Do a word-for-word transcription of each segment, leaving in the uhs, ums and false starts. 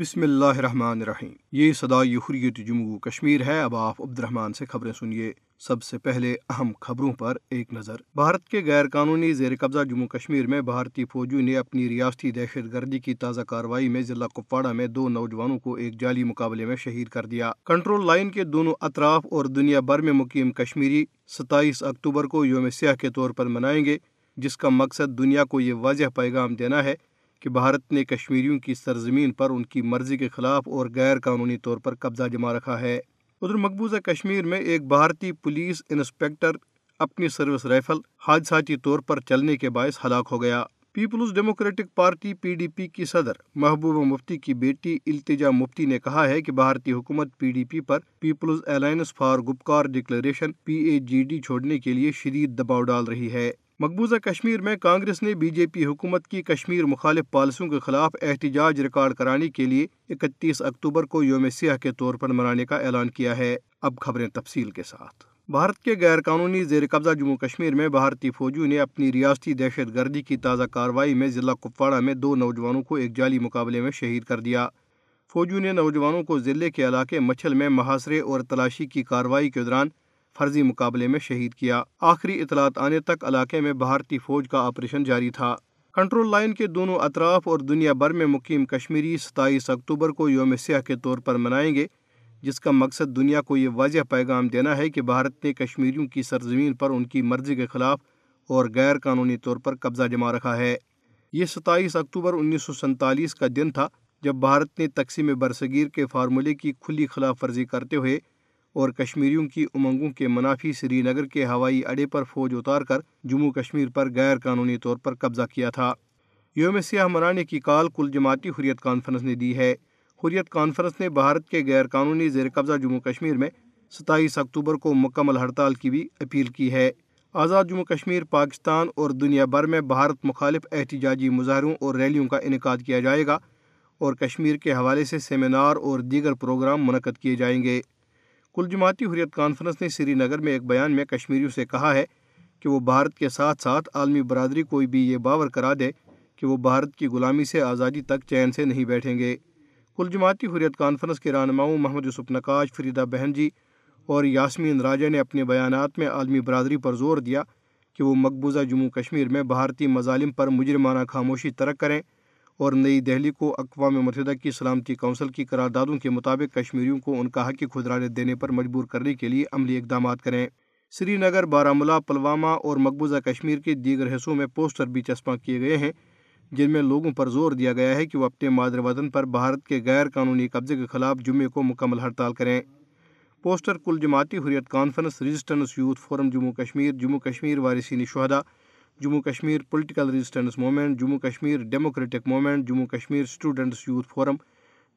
بسم اللہ الرحمن الرحیم، یہ صدائے حریت جموں کشمیر ہے۔ اب آپ عبد الرحمن سے خبریں سنیے۔ سب سے پہلے اہم خبروں پر ایک نظر۔ بھارت کے غیر قانونی زیر قبضہ جموں کشمیر میں بھارتی فوجیوں نے اپنی ریاستی دہشت گردی کی تازہ کارروائی میں ضلع کپواڑہ میں دو نوجوانوں کو ایک جعلی مقابلے میں شہید کر دیا۔ کنٹرول لائن کے دونوں اطراف اور دنیا بھر میں مقیم کشمیری ستائیس اکتوبر کو یوم سیاہ کے طور پر منائیں گے، جس کا مقصد دنیا کو یہ واضح پیغام دینا ہے کہ بھارت نے کشمیریوں کی سرزمین پر ان کی مرضی کے خلاف اور غیر قانونی طور پر قبضہ جما رکھا ہے۔ ادھر مقبوضہ کشمیر میں ایک بھارتی پولیس انسپکٹر اپنی سروس رائفل حادثاتی طور پر چلنے کے باعث ہلاک ہو گیا۔ Peoples Democratic Party P D P کی صدر محبوبہ مفتی کی بیٹی التجا مفتی نے کہا ہے کہ بھارتی حکومت پی ڈی پی پر Peoples Alliance for Gupkar Declaration P A G D چھوڑنے کے لیے شدید دباؤ ڈال رہی ہے۔ مقبوضہ کشمیر میں کانگریس نے بی جے پی حکومت کی کشمیر مخالف پالیسیوں کے خلاف احتجاج ریکارڈ کرانے کے لیے اکتیس اکتوبر کو یوم سیاہ کے طور پر منانے کا اعلان کیا ہے۔ اب خبریں تفصیل کے ساتھ۔ بھارت کے غیر قانونی زیر قبضہ جموں کشمیر میں بھارتی فوجیوں نے اپنی ریاستی دہشت گردی کی تازہ کارروائی میں ضلع کپواڑہ میں دو نوجوانوں کو ایک جعلی مقابلے میں شہید کر دیا۔ فوجیوں نے نوجوانوں کو ضلع کے علاقے مچھل میں محاصرے اور تلاشی کی کارروائی کے دوران فرضی مقابلے میں شہید کیا۔ آخری اطلاعات آنے تک علاقے میں بھارتی فوج کا آپریشن جاری تھا۔ کنٹرول لائن کے دونوں اطراف اور دنیا بھر میں مقیم کشمیری ستائیس اکتوبر کو یوم سیاہ کے طور پر منائیں گے، جس کا مقصد دنیا کو یہ واضح پیغام دینا ہے کہ بھارت نے کشمیریوں کی سرزمین پر ان کی مرضی کے خلاف اور غیر قانونی طور پر قبضہ جما رکھا ہے۔ یہ ستائیس اکتوبر انیس سو سینتالیس کا دن تھا جب بھارت نے تقسیم برصغیر کے فارمولے کی کھلی خلاف ورزی کرتے ہوئے اور کشمیریوں کی امنگوں کے منافی سری نگر کے ہوائی اڈے پر فوج اتار کر جموں کشمیر پر غیر قانونی طور پر قبضہ کیا تھا۔ یوم سیاہ منانے کی کال کل جماعتی حریت کانفرنس نے دی ہے۔ حریت کانفرنس نے بھارت کے غیر قانونی زیر قبضہ جموں کشمیر میں ستائیس اکتوبر کو مکمل ہڑتال کی بھی اپیل کی ہے۔ آزاد جموں کشمیر، پاکستان اور دنیا بھر میں بھارت مخالف احتجاجی مظاہروں اور ریلیوں کا انعقاد کیا جائے گا اور کشمیر کے حوالے سے سیمینار اور دیگر پروگرام منعقد کیے جائیں گے۔ کل جماعتی حریت کانفرنس نے سری نگر میں ایک بیان میں کشمیریوں سے کہا ہے کہ وہ بھارت کے ساتھ ساتھ عالمی برادری کو بھی یہ باور کرا دے کہ وہ بھارت کی غلامی سے آزادی تک چین سے نہیں بیٹھیں گے۔ کل جماعتی حریت کانفرنس کے رہنماؤں محمد یوسف نقاش، فریدہ بہن جی اور یاسمین راجہ نے اپنے بیانات میں عالمی برادری پر زور دیا کہ وہ مقبوضہ جموں کشمیر میں بھارتی مظالم پر مجرمانہ خاموشی ترک کریں اور نئی دہلی کو اقوام متحدہ کی سلامتی کونسل کی قراردادوں کے مطابق کشمیریوں کو ان کا حق خودارادیت دینے پر مجبور کرنے کے لیے عملی اقدامات کریں۔ سری نگر، بارہ مولہ، پلوامہ اور مقبوضہ کشمیر کے دیگر حصوں میں پوسٹر بھی چسپاں کیے گئے ہیں جن میں لوگوں پر زور دیا گیا ہے کہ وہ اپنے مادر وطن پر بھارت کے غیر قانونی قبضے کے خلاف جمعے کو مکمل ہڑتال کریں۔ پوسٹر کل جماعتی Hurriyat Conference, Resistance Youth Forum Jammu Kashmir, Jammu Kashmir وارثین شہداء، Jammu Kashmir Political Resistance Movement, Jammu Kashmir Democratic Movement, Jammu Kashmir Students Youth Forum,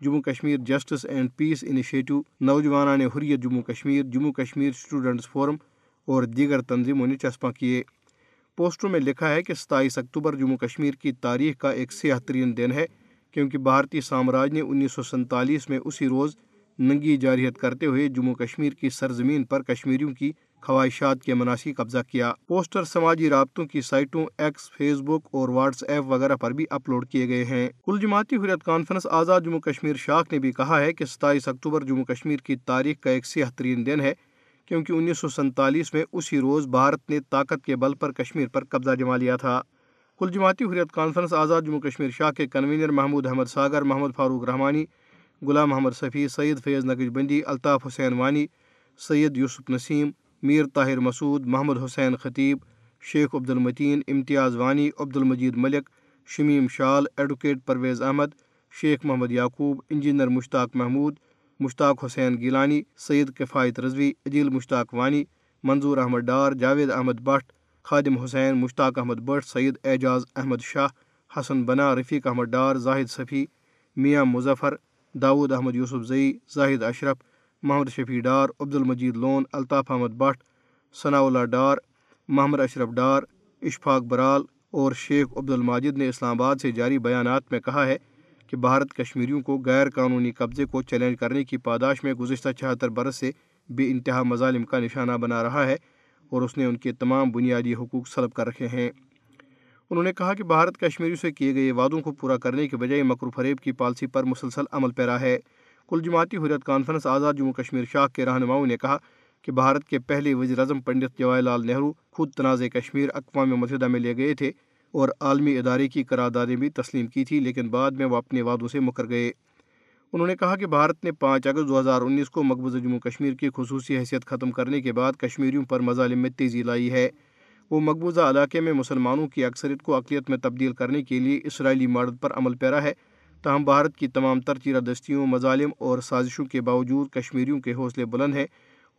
Jammu Kashmir Justice and Peace Initiative, نوجوانان حریت جموں کشمیر، جموں کشمیر اسٹوڈنٹس فورم اور دیگر تنظیموں نے چسپاں کیے۔ پوسٹوں میں لکھا ہے کہ ستائیس اکتوبر جموں کشمیر کی تاریخ کا ایک سیاہ ترین دن ہے کیونکہ بھارتی سامراج نے انیس سو سینتالیس میں اسی روز ننگی جارحیت کرتے ہوئے جموں کشمیر کی سرزمین پر کشمیریوں کی خواہشات کے مناسب قبضہ کیا۔ پوسٹر سماجی رابطوں کی سائٹوں ایکس، فیس بک اور واٹس ایپ وغیرہ پر بھی اپلوڈ کیے گئے ہیں۔ کل جماعتی حریت کانفرنس آزاد جموں کشمیر شاخ نے بھی کہا ہے کہ ستائیس اکتوبر جموں کشمیر کی تاریخ کا ایک سیاہ ترین دن ہے کیونکہ انیس سو سینتالیس میں اسی روز بھارت نے طاقت کے بل پر کشمیر پر قبضہ جما لیا تھا۔ کل جماعتی حریت کانفرنس آزاد جموں کشمیر شاخ کے کنوینر محمود احمد ساگر، محمد فاروق رحمانی، غلام محمد صفی، سید فیض نقشبندی، الطاف حسین وانی، سید یوسف نسیم، میر طاہر مسعود، محمد حسین خطیب، شیخ عبد المتین، امتیاز وانی، عبد المجید ملک، شمیم شال، ایڈوکیٹ پرویز احمد، شیخ محمد یعقوب، انجینئر مشتاق محمود، مشتاق حسین گیلانی، سید کفایت رضوی، عدیل مشتاق وانی، منظور احمد دار، جاوید احمد بٹ، خادم حسین، مشتاق احمد بٹ، سید اعجاز احمد شاہ، حسن بنا، رفیق احمد دار، زاہد صفی، میاں مظفر، داؤد احمد یوسف زئی، زاہد اشرف، محمد شفیع ڈار، عبد المجید لون، الطاف احمد بٹ، ثناء اللہ ڈار، محمد اشرف ڈار، اشفاق برال اور شیخ عبد المجید نے اسلام آباد سے جاری بیانات میں کہا ہے کہ بھارت کشمیریوں کو غیر قانونی قبضے کو چیلنج کرنے کی پاداش میں گزشتہ چھہتر برس سے بے انتہا مظالم کا نشانہ بنا رہا ہے اور اس نے ان کے تمام بنیادی حقوق سلب کر رکھے ہیں۔ انہوں نے کہا کہ بھارت کشمیریوں سے کیے گئے وعدوں کو پورا کرنے کے بجائے مکر و فریب کی پالیسی پر مسلسل عمل پیرا ہے۔ کل جماعتی حریت کانفرنس آزاد جموں کشمیر شاخ کے رہنماؤں نے کہا کہ بھارت کے پہلے وزیر اعظم پنڈت جواہر لال نہرو خود تنازع کشمیر اقوام متحدہ میں لے گئے تھے اور عالمی ادارے کی قراردادیں بھی تسلیم کی تھی، لیکن بعد میں وہ اپنے وعدوں سے مکر گئے۔ انہوں نے کہا کہ بھارت نے پانچ اگست دو ہزار انیس کو مقبوضہ جموں کشمیر کی خصوصی حیثیت ختم کرنے کے بعد کشمیریوں پر مظالم میں تیزی لائی ہے۔ وہ مقبوضہ علاقے میں مسلمانوں کی اکثریت کو اقلیت میں تبدیل کرنے کے لیے اسرائیلی ماڈل پر عمل پیرا ہے، تاہم بھارت کی تمام تر چیرہ دستیوں، مظالم اور سازشوں کے باوجود کشمیریوں کے حوصلے بلند ہیں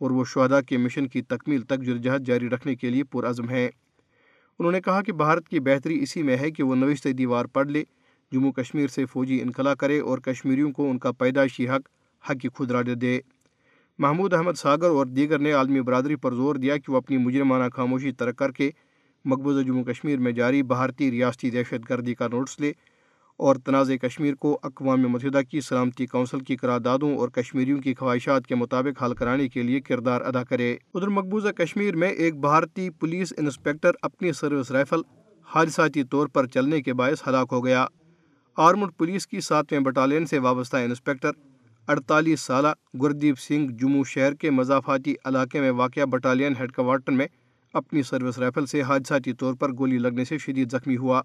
اور وہ شہداء کے مشن کی تکمیل تک جدوجہد جاری رکھنے کے لیے پرعزم ہیں۔ انہوں نے کہا کہ بھارت کی بہتری اسی میں ہے کہ وہ نوشتہ دیوار پڑھ لے، جموں کشمیر سے فوجی انخلا کرے اور کشمیریوں کو ان کا پیدائشی حق حق کی خودارادیت دے۔ محمود احمد ساگر اور دیگر نے عالمی برادری پر زور دیا کہ وہ اپنی مجرمانہ خاموشی ترک کر کے مقبوضہ جموں کشمیر میں جاری بھارتی ریاستی دہشت گردی کا نوٹس لے اور تنازع کشمیر کو اقوام متحدہ کی سلامتی کونسل کی قراردادوں اور کشمیریوں کی خواہشات کے مطابق حل کرانے کے لیے کردار ادا کرے۔ ادھر مقبوضہ کشمیر میں ایک بھارتی پولیس انسپکٹر اپنی سروس رائفل حادثاتی طور پر چلنے کے باعث ہلاک ہو گیا۔ آرمڈ پولیس کی ساتویں بٹالین سے وابستہ انسپکٹر اڑتالیس سالہ گردیپ سنگھ جموں شہر کے مضافاتی علاقے میں واقع بٹالین ہیڈ کوارٹر میں اپنی سروس رائفل سے حادثاتی طور پر گولی لگنے سے شدید زخمی ہوا۔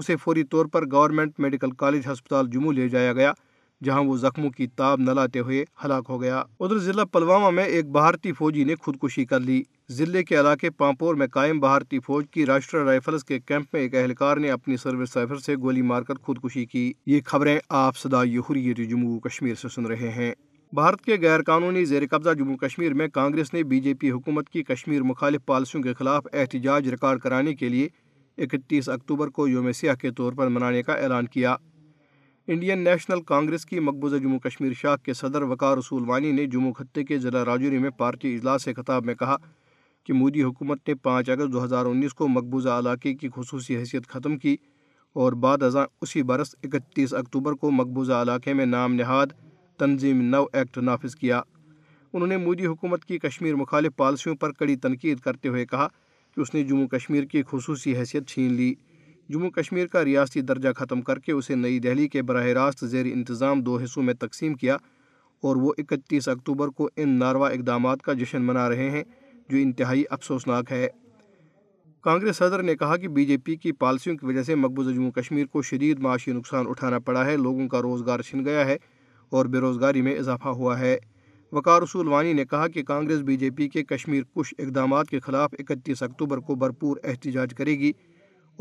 اسے فوری طور پر گورنمنٹ میڈیکل کالج ہسپتال جموں لے جایا گیا، جہاں وہ زخموں کی تاب نہ لاتے ہوئے ہلاک ہو گیا۔ ادھر ضلع پلوامہ میں ایک بھارتی فوجی نے خودکشی کر لی۔ ضلع کے علاقے پامپور میں قائم بھارتی فوج کی راشٹریہ رائفلز کے کیمپ میں ایک اہلکار نے اپنی سروس رائفل سے گولی مار کر خودکشی کی۔ یہ خبریں آپ صدائے حریت جموں کشمیر سے سن رہے ہیں۔ بھارت کے غیر قانونی زیر قبضہ جموں کشمیر میں کانگریس نے بی جے پی حکومت کی کشمیر مخالف پالیسیوں کے خلاف احتجاج ریکارڈ کرانے کے لیے اکتیس اکتوبر کو یوم سیاہ کے طور پر منانے کا اعلان کیا۔ انڈین نیشنل کانگریس کی مقبوضہ جموں کشمیر شاخ کے صدر وقار رسول وانی نے جموں خطے کے ضلع راجوری میں پارٹی اجلاس سے خطاب میں کہا کہ مودی حکومت نے پانچ اگست دو ہزار انیس کو مقبوضہ علاقے کی خصوصی حیثیت ختم کی اور بعد ازاں اسی برس اکتیس اکتوبر کو مقبوضہ علاقے میں نام نہاد تنظیم نو ایکٹ نافذ کیا۔ انہوں نے مودی حکومت کی کشمیر مخالف پالیسیوں پر کڑی تنقید کرتے ہوئے کہا کہ اس نے جموں کشمیر کی خصوصی حیثیت چھین لی، جموں کشمیر کا ریاستی درجہ ختم کر کے اسے نئی دہلی کے براہ راست زیر انتظام دو حصوں میں تقسیم کیا، اور وہ اکتیس اکتوبر کو ان ناروا اقدامات کا جشن منا رہے ہیں جو انتہائی افسوسناک ہے۔ کانگریس صدر نے کہا کہ بی جے پی کی پالیسیوں کی وجہ سے مقبوضہ جموں کشمیر کو شدید معاشی نقصان اٹھانا پڑا ہے، لوگوں کا روزگار چھن گیا ہے اور بے روزگاری میں اضافہ ہوا ہے۔ وقار رسول وانی نے کہا کہ کانگریس بی جے پی کے کشمیر کش اقدامات کے خلاف اکتیس اکتوبر کو بھرپور احتجاج کرے گی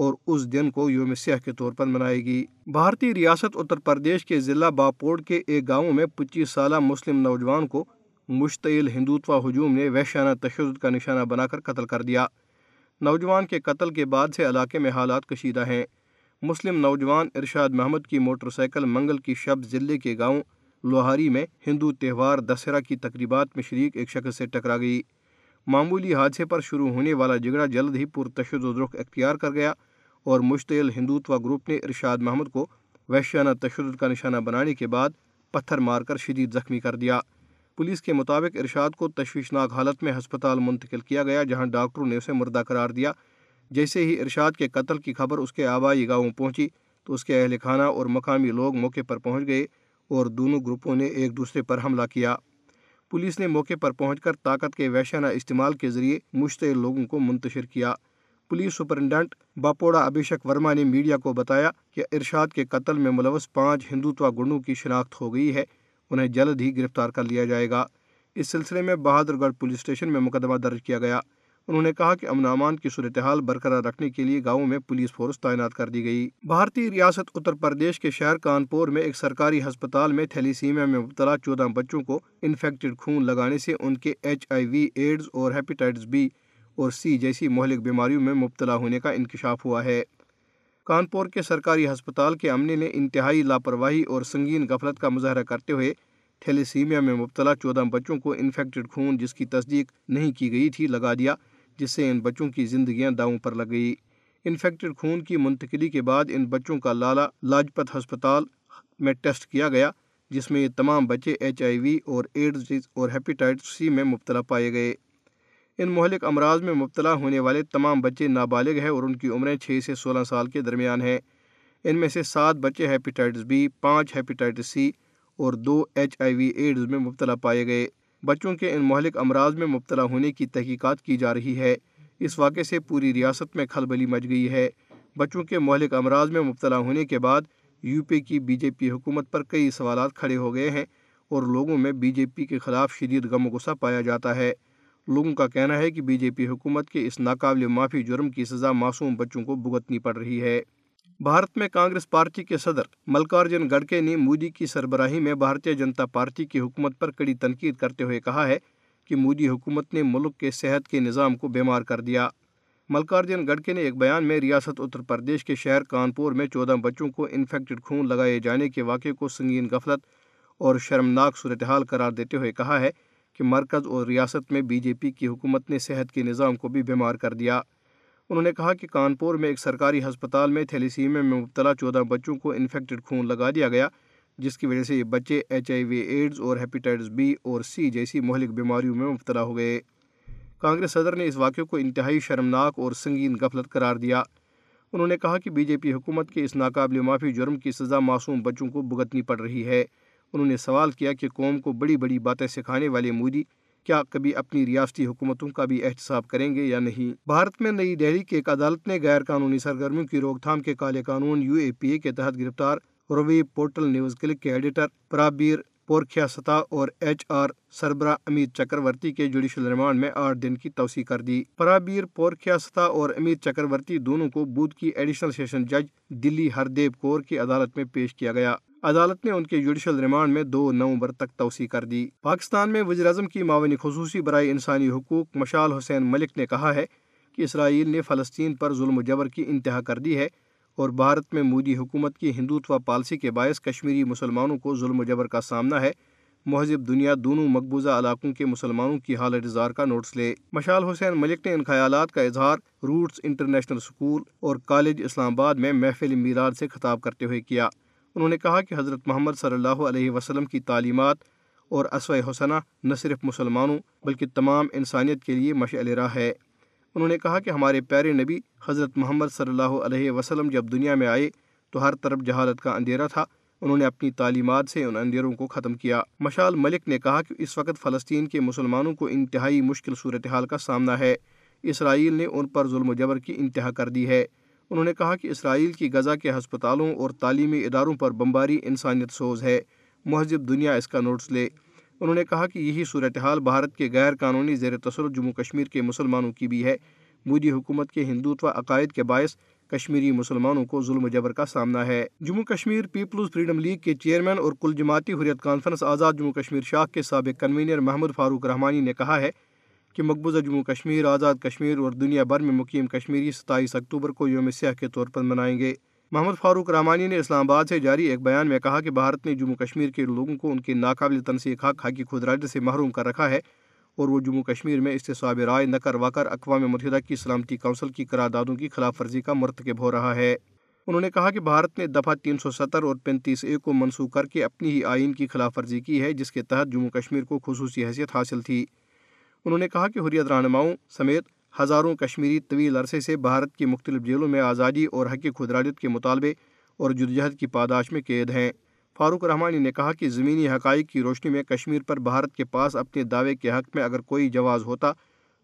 اور اس دن کو یوم سیاہ کے طور پر منائے گی۔ بھارتی ریاست اتر پردیش کے ضلع باپوڑ کے ایک گاؤں میں پچیس سالہ مسلم نوجوان کو مشتعل ہندوتوا ہجوم نے وحشیانہ تشدد کا نشانہ بنا کر قتل کر دیا۔ نوجوان کے قتل کے بعد سے علاقے میں حالات کشیدہ ہیں۔ مسلم نوجوان ارشاد محمد کی موٹر سائیکل منگل کی شب ضلع کے گاؤں لوہاری میں ہندو تہوار دسہرہ کی تقریبات میں شریک ایک شخص سے ٹکرا گئی۔ معمولی حادثے پر شروع ہونے والا جھگڑا جلد ہی پرتشدد رخ اختیار کر گیا اور مشتعل ہندوتوا گروپ نے ارشاد محمد کو وحشیانہ تشدد کا نشانہ بنانے کے بعد پتھر مار کر شدید زخمی کر دیا۔ پولیس کے مطابق ارشاد کو تشویشناک حالت میں ہسپتال منتقل کیا گیا، جہاں ڈاکٹروں نے اسے مردہ قرار دیا۔ جیسے ہی ارشاد کے قتل کی خبر اس کے آبائی گاؤں پہنچی تو اس کے اہل خانہ اور مقامی لوگ موقع پر پہنچ گئے اور دونوں گروپوں نے ایک دوسرے پر حملہ کیا۔ پولیس نے موقع پر پہنچ کر طاقت کے وحشیانہ استعمال کے ذریعے مشتعل لوگوں کو منتشر کیا۔ پولیس سپرنٹینڈنٹ باپوڑا ابھیشیک ورما نے میڈیا کو بتایا کہ ارشاد کے قتل میں ملوث پانچ ہندوتوا گنڈوں کی شناخت ہو گئی ہے، انہیں جلد ہی گرفتار کر لیا جائے گا۔ اس سلسلے میں بہادر گڑھ پولیس اسٹیشن میں مقدمہ درج کیا گیا۔ انہوں نے کہا کہ امن امان کی صورتحال برقرار رکھنے کے لیے گاؤں میں پولیس فورس تعینات کر دی گئی۔ بھارتی ریاست اتر پردیش کے شہر کانپور میں ایک سرکاری ہسپتال میں تھیلیسیمیا میں مبتلا چودہ بچوں کو انفیکٹڈ خون لگانے سے ان کے ایچ آئی وی، ایڈز اور ہیپیٹائٹس بی اور سی جیسی مہلک بیماریوں میں مبتلا ہونے کا انکشاف ہوا ہے۔ کانپور کے سرکاری ہسپتال کے عملے نے انتہائی لاپرواہی اور سنگین غفلت کا مظاہرہ کرتے ہوئے تھیلیسیمیا میں مبتلا چودہ بچوں کو انفیکٹڈ خون جس کی تصدیق نہیں کی گئی تھی لگا دیا، جس سے ان بچوں کی زندگیاں داؤں پر لگ گئی۔ انفیکٹڈ خون کی منتقلی کے بعد ان بچوں کا لالا لاجپت ہسپتال میں ٹیسٹ کیا گیا، جس میں یہ تمام بچے ایچ آئی وی اور ایڈز اور ہیپیٹائٹس سی میں مبتلا پائے گئے۔ ان مہلک امراض میں مبتلا ہونے والے تمام بچے نابالغ ہیں اور ان کی عمریں چھ سے سولہ سال کے درمیان ہیں۔ ان میں سے سات بچے ہیپیٹائٹس بی، پانچ ہیپیٹائٹس سی اور دو ایچ آئی وی ایڈز میں مبتلا پائے گئے۔ بچوں کے ان مہلک امراض میں مبتلا ہونے کی تحقیقات کی جا رہی ہے۔ اس واقعے سے پوری ریاست میں کھلبلی مچ گئی ہے۔ بچوں کے مہلک امراض میں مبتلا ہونے کے بعد یو پی کی بی جے پی حکومت پر کئی سوالات کھڑے ہو گئے ہیں اور لوگوں میں بی جے پی کے خلاف شدید غم و غصہ پایا جاتا ہے۔ لوگوں کا کہنا ہے کہ بی جے پی حکومت کے اس ناقابل معافی جرم کی سزا معصوم بچوں کو بھگتنی پڑ رہی ہے۔ بھارت میں کانگریس پارٹی کے صدر ملکارجن گڑکے نے مودی کی سربراہی میں بھارتیہ جنتا پارٹی کی حکومت پر کڑی تنقید کرتے ہوئے کہا ہے کہ مودی حکومت نے ملک کے صحت کے نظام کو بیمار کر دیا۔ ملکارجن گڑکے نے ایک بیان میں ریاست اتر پردیش کے شہر کانپور میں چودہ بچوں کو انفیکٹڈ خون لگائے جانے کے واقعے کو سنگین غفلت اور شرمناک صورتحال قرار دیتے ہوئے کہا ہے کہ مرکز اور ریاست میں بی جے پی کی حکومت نے صحت کے نظام کو بھی بیمار کر دیا۔ انہوں نے کہا کہ کانپور میں ایک سرکاری ہسپتال میں تھیلیسیمیا میں مبتلا چودہ بچوں کو انفیکٹڈ خون لگا دیا گیا، جس کی وجہ سے یہ بچے ایچ آئی وی ایڈز اور ہیپیٹائٹس بی اور سی جیسی مہلک بیماریوں میں مبتلا ہو گئے۔ کانگریس صدر نے اس واقعے کو انتہائی شرمناک اور سنگین غفلت قرار دیا۔ انہوں نے کہا کہ بی جے پی حکومت کے اس ناقابل معافی جرم کی سزا معصوم بچوں کو بھگتنی پڑ رہی ہے۔ انہوں نے سوال کیا کہ قوم کو بڑی بڑی باتیں سکھانے والے مودی کیا کبھی اپنی ریاستی حکومتوں کا بھی احتساب کریں گے یا نہیں۔ بھارت میں نئی دہلی کی ایک عدالت نے غیر قانونی سرگرمیوں کی روک تھام کے کالے قانون یو اے پی اے کے تحت گرفتار روی پورٹل نیوز کلک کے ایڈیٹر پرابیر پورکھیاستا اور ایچ آر سربراہ امیت چکرورتی کے جوڈیشل ریمانڈ میں آٹھ دن کی توسیع کر دی۔ پرابیر پورکھیاستا اور امیت چکرورتی دونوں کو بدھ کی ایڈیشنل سیشن جج دلی ہردیو کور کی عدالت میں پیش کیا گیا۔ عدالت نے ان کے جوڈیشل ریمانڈ میں دو نومبر تک توسیع کر دی۔ پاکستان میں وزیراعظم کی معاون خصوصی برائے انسانی حقوق مشال حسین ملک نے کہا ہے کہ اسرائیل نے فلسطین پر ظلم و جبر کی انتہا کر دی ہے اور بھارت میں مودی حکومت کی ہندوتوا پالیسی کے باعث کشمیری مسلمانوں کو ظلم و جبر کا سامنا ہے۔ مہذب دنیا دونوں مقبوضہ علاقوں کے مسلمانوں کی حالت زار کا نوٹس لے۔ مشال حسین ملک نے ان خیالات کا اظہار روٹس انٹرنیشنل سکول اور کالج اسلام آباد میں محفل میلاد سے خطاب کرتے ہوئے کیا۔ انہوں نے کہا کہ حضرت محمد صلی اللہ علیہ وسلم کی تعلیمات اور اسوہ حسنہ نہ صرف مسلمانوں بلکہ تمام انسانیت کے لیے مشعل راہ ہے۔ انہوں نے کہا کہ ہمارے پیارے نبی حضرت محمد صلی اللہ علیہ وسلم جب دنیا میں آئے تو ہر طرف جہالت کا اندھیرا تھا، انہوں نے اپنی تعلیمات سے ان اندھیروں کو ختم کیا۔ مشال ملک نے کہا کہ اس وقت فلسطین کے مسلمانوں کو انتہائی مشکل صورتحال کا سامنا ہے، اسرائیل نے ان پر ظلم و جبر کی انتہا کر دی ہے۔ انہوں نے کہا کہ اسرائیل کی غزہ کے ہسپتالوں اور تعلیمی اداروں پر بمباری انسانیت سوز ہے، مہذب دنیا اس کا نوٹس لے۔ انہوں نے کہا کہ یہی صورتحال بھارت کے غیر قانونی زیر تصرف جموں کشمیر کے مسلمانوں کی بھی ہے، مودی حکومت کے ہندوتوا عقائد کے باعث کشمیری مسلمانوں کو ظلم و جبر کا سامنا ہے۔ Jammu Kashmir Peoples Freedom League کے چیئرمین اور کل جماعتی حریت کانفرنس آزاد جموں کشمیر شاخ کے سابق کنوینر محمد فاروق رحمانی نے کہا ہے کہ مقبوضہ جموں کشمیر، آزاد کشمیر اور دنیا بھر میں مقیم کشمیری ستائیس اکتوبر کو یوم سیاہ کے طور پر منائیں گے۔ محمد فاروق رحمانی نے اسلام آباد سے جاری ایک بیان میں کہا کہ بھارت نے جموں کشمیر کے لوگوں کو ان کے ناقابل تنسیق حق حقیقی خود ارادی سے محروم کر رکھا ہے اور وہ جموں کشمیر میں استصواب رائے نہ کروا کر اقوام متحدہ کی سلامتی کونسل کی قراردادوں کی خلاف ورزی کا مرتکب ہو رہا ہے۔ انہوں نے کہا کہ بھارت نے دفعہ تین سو ستر اور پینتیس اے کو منسوخ کر کے اپنی ہی آئین کی خلاف ورزی کی ہے، جس کے تحت جموں کشمیر کو خصوصی حیثیت حاصل تھی۔ انہوں نے کہا کہ حریت رہنماؤں سمیت ہزاروں کشمیری طویل عرصے سے بھارت کی مختلف جیلوں میں آزادی اور حق خود ارادیت کے مطالبے اور جدوجہد کی پاداش میں قید ہیں۔ فاروق رحمانی نے کہا کہ زمینی حقائق کی روشنی میں کشمیر پر بھارت کے پاس اپنے دعوے کے حق میں اگر کوئی جواز ہوتا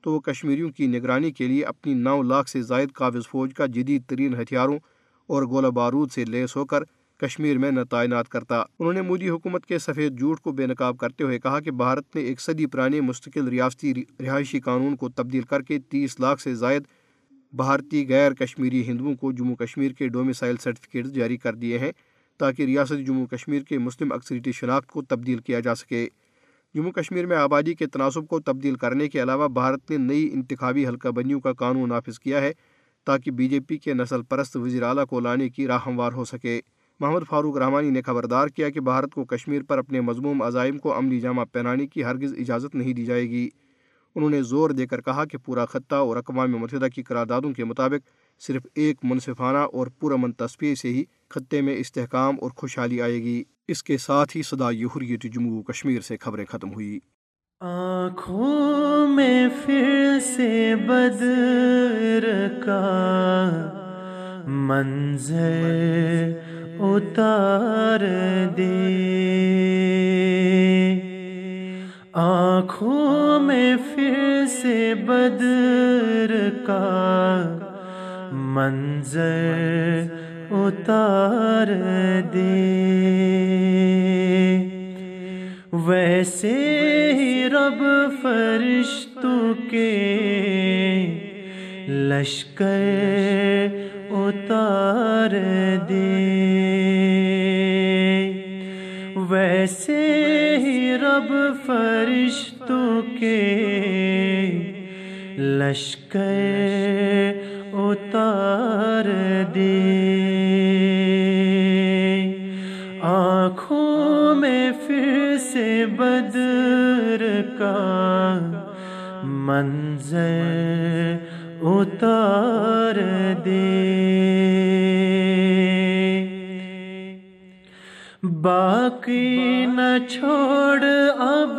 تو وہ کشمیریوں کی نگرانی کے لیے اپنی نو لاکھ سے زائد قابض فوج کا جدید ترین ہتھیاروں اور گولہ بارود سے لیس ہو کر کشمیر میں نہ تعینات کرتا۔ انہوں نے مودی حکومت کے سفید جھوٹ کو بے نقاب کرتے ہوئے کہا کہ بھارت نے ایک صدی پرانے مستقل ریاستی رہائشی قانون کو تبدیل کر کے تیس لاکھ سے زائد بھارتی غیر کشمیری ہندوؤں کو جموں کشمیر کے ڈومیسائل سرٹیفکیٹس جاری کر دیے ہیں تاکہ ریاست جموں کشمیر کے مسلم اکثریتی شناخت کو تبدیل کیا جا سکے۔ جموں کشمیر میں آبادی کے تناسب کو تبدیل کرنے کے علاوہ بھارت نے نئی انتخابی حلقہ بندیوں کا قانون نافذ کیا ہے تاکہ بی جے پی کے نسل پرست وزیر اعلیٰ کو لانے کی راہ ہموار ہو سکے۔ محمد فاروق رحمانی نے خبردار کیا کہ بھارت کو کشمیر پر اپنے مذموم عزائم کو عملی جامہ پہنانے کی ہرگز اجازت نہیں دی جائے گی۔ انہوں نے زور دے کر کہا کہ پورا خطہ اور اقوام متحدہ کی قراردادوں کے مطابق صرف ایک منصفانہ اور پرامن تصفیہ سے ہی خطے میں استحکام اور خوشحالی آئے گی۔ اس کے ساتھ ہی صدائے حریت جموں کشمیر سے خبریں ختم ہوئی۔ آنکھوں میں پھر سے بدر کا منظر اتار دے، آنکھوں میں پھر سے بدر کا منظر اتار دے، ویسے ہی رب فرشتوں کے لشکر اتار دے، ویسے ہی رب فرشتوں کے لشکر اتار دے، آنکھوں میں پھر سے بدر کا منظر اتار دے، باقی نہ چھوڑ اب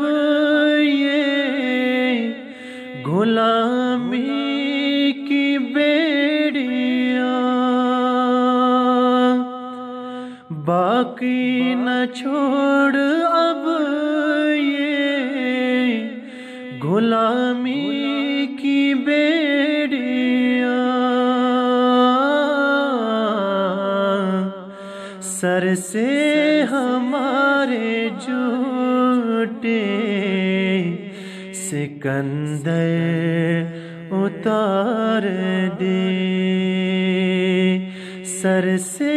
یہ غلامی کی بیڑیاں، باقی نہ چھوڑ اب غلامی کی بیڑیاں، سر سے ہمارے جھوٹے سکندر اتار دے، سر سے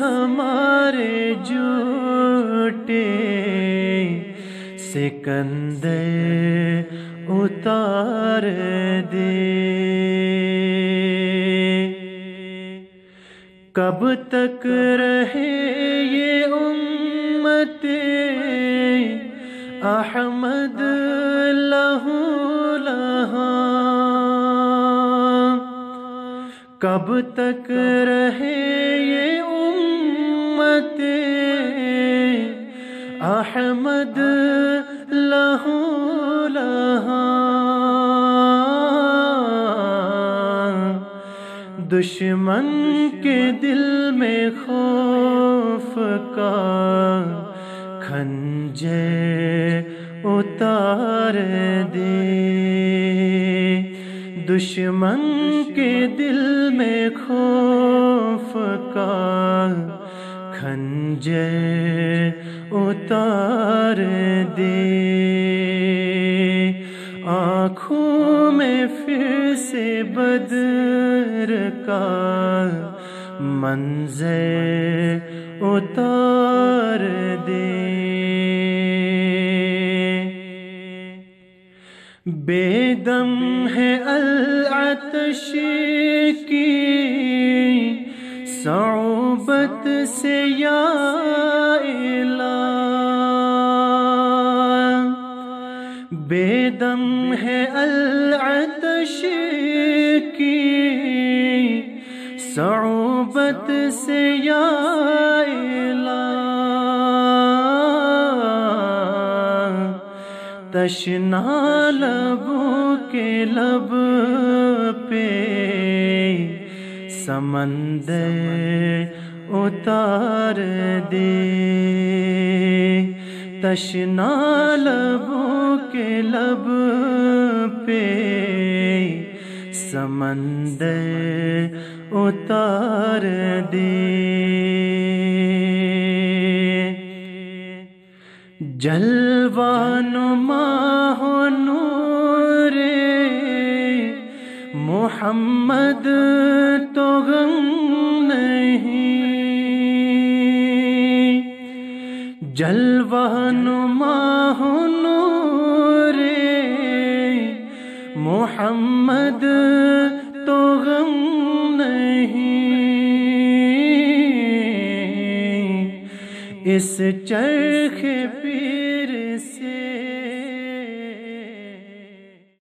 ہمارے جھوٹے سکندر اتار دے۔ کب تک رہے یہ امت احمد لہو لہاں، کب تک رہے یہ امت احمد لہو لہاں، دشمن کے دل میں خوف کا خنجر اتار دے، دشمن کے دل میں خوف کا خنجر اتار دے، آنکھوں میں پھر سے بدر کا منظر اتار دے، بے دم ہے العطش کی صعوبت سے یا الہ، بے دم ہے العطش کی صعوبت سے یا الہ، تشنا لبوں کے لب پہ سمندر اتار دے، تشنا لبوں کے لب پہ سمندر اتار دے، جلوہ نما ہو نور محمد تو غم نہیں، جلوہ نما ہو نور محمد تو غم نہیں، اس چرخ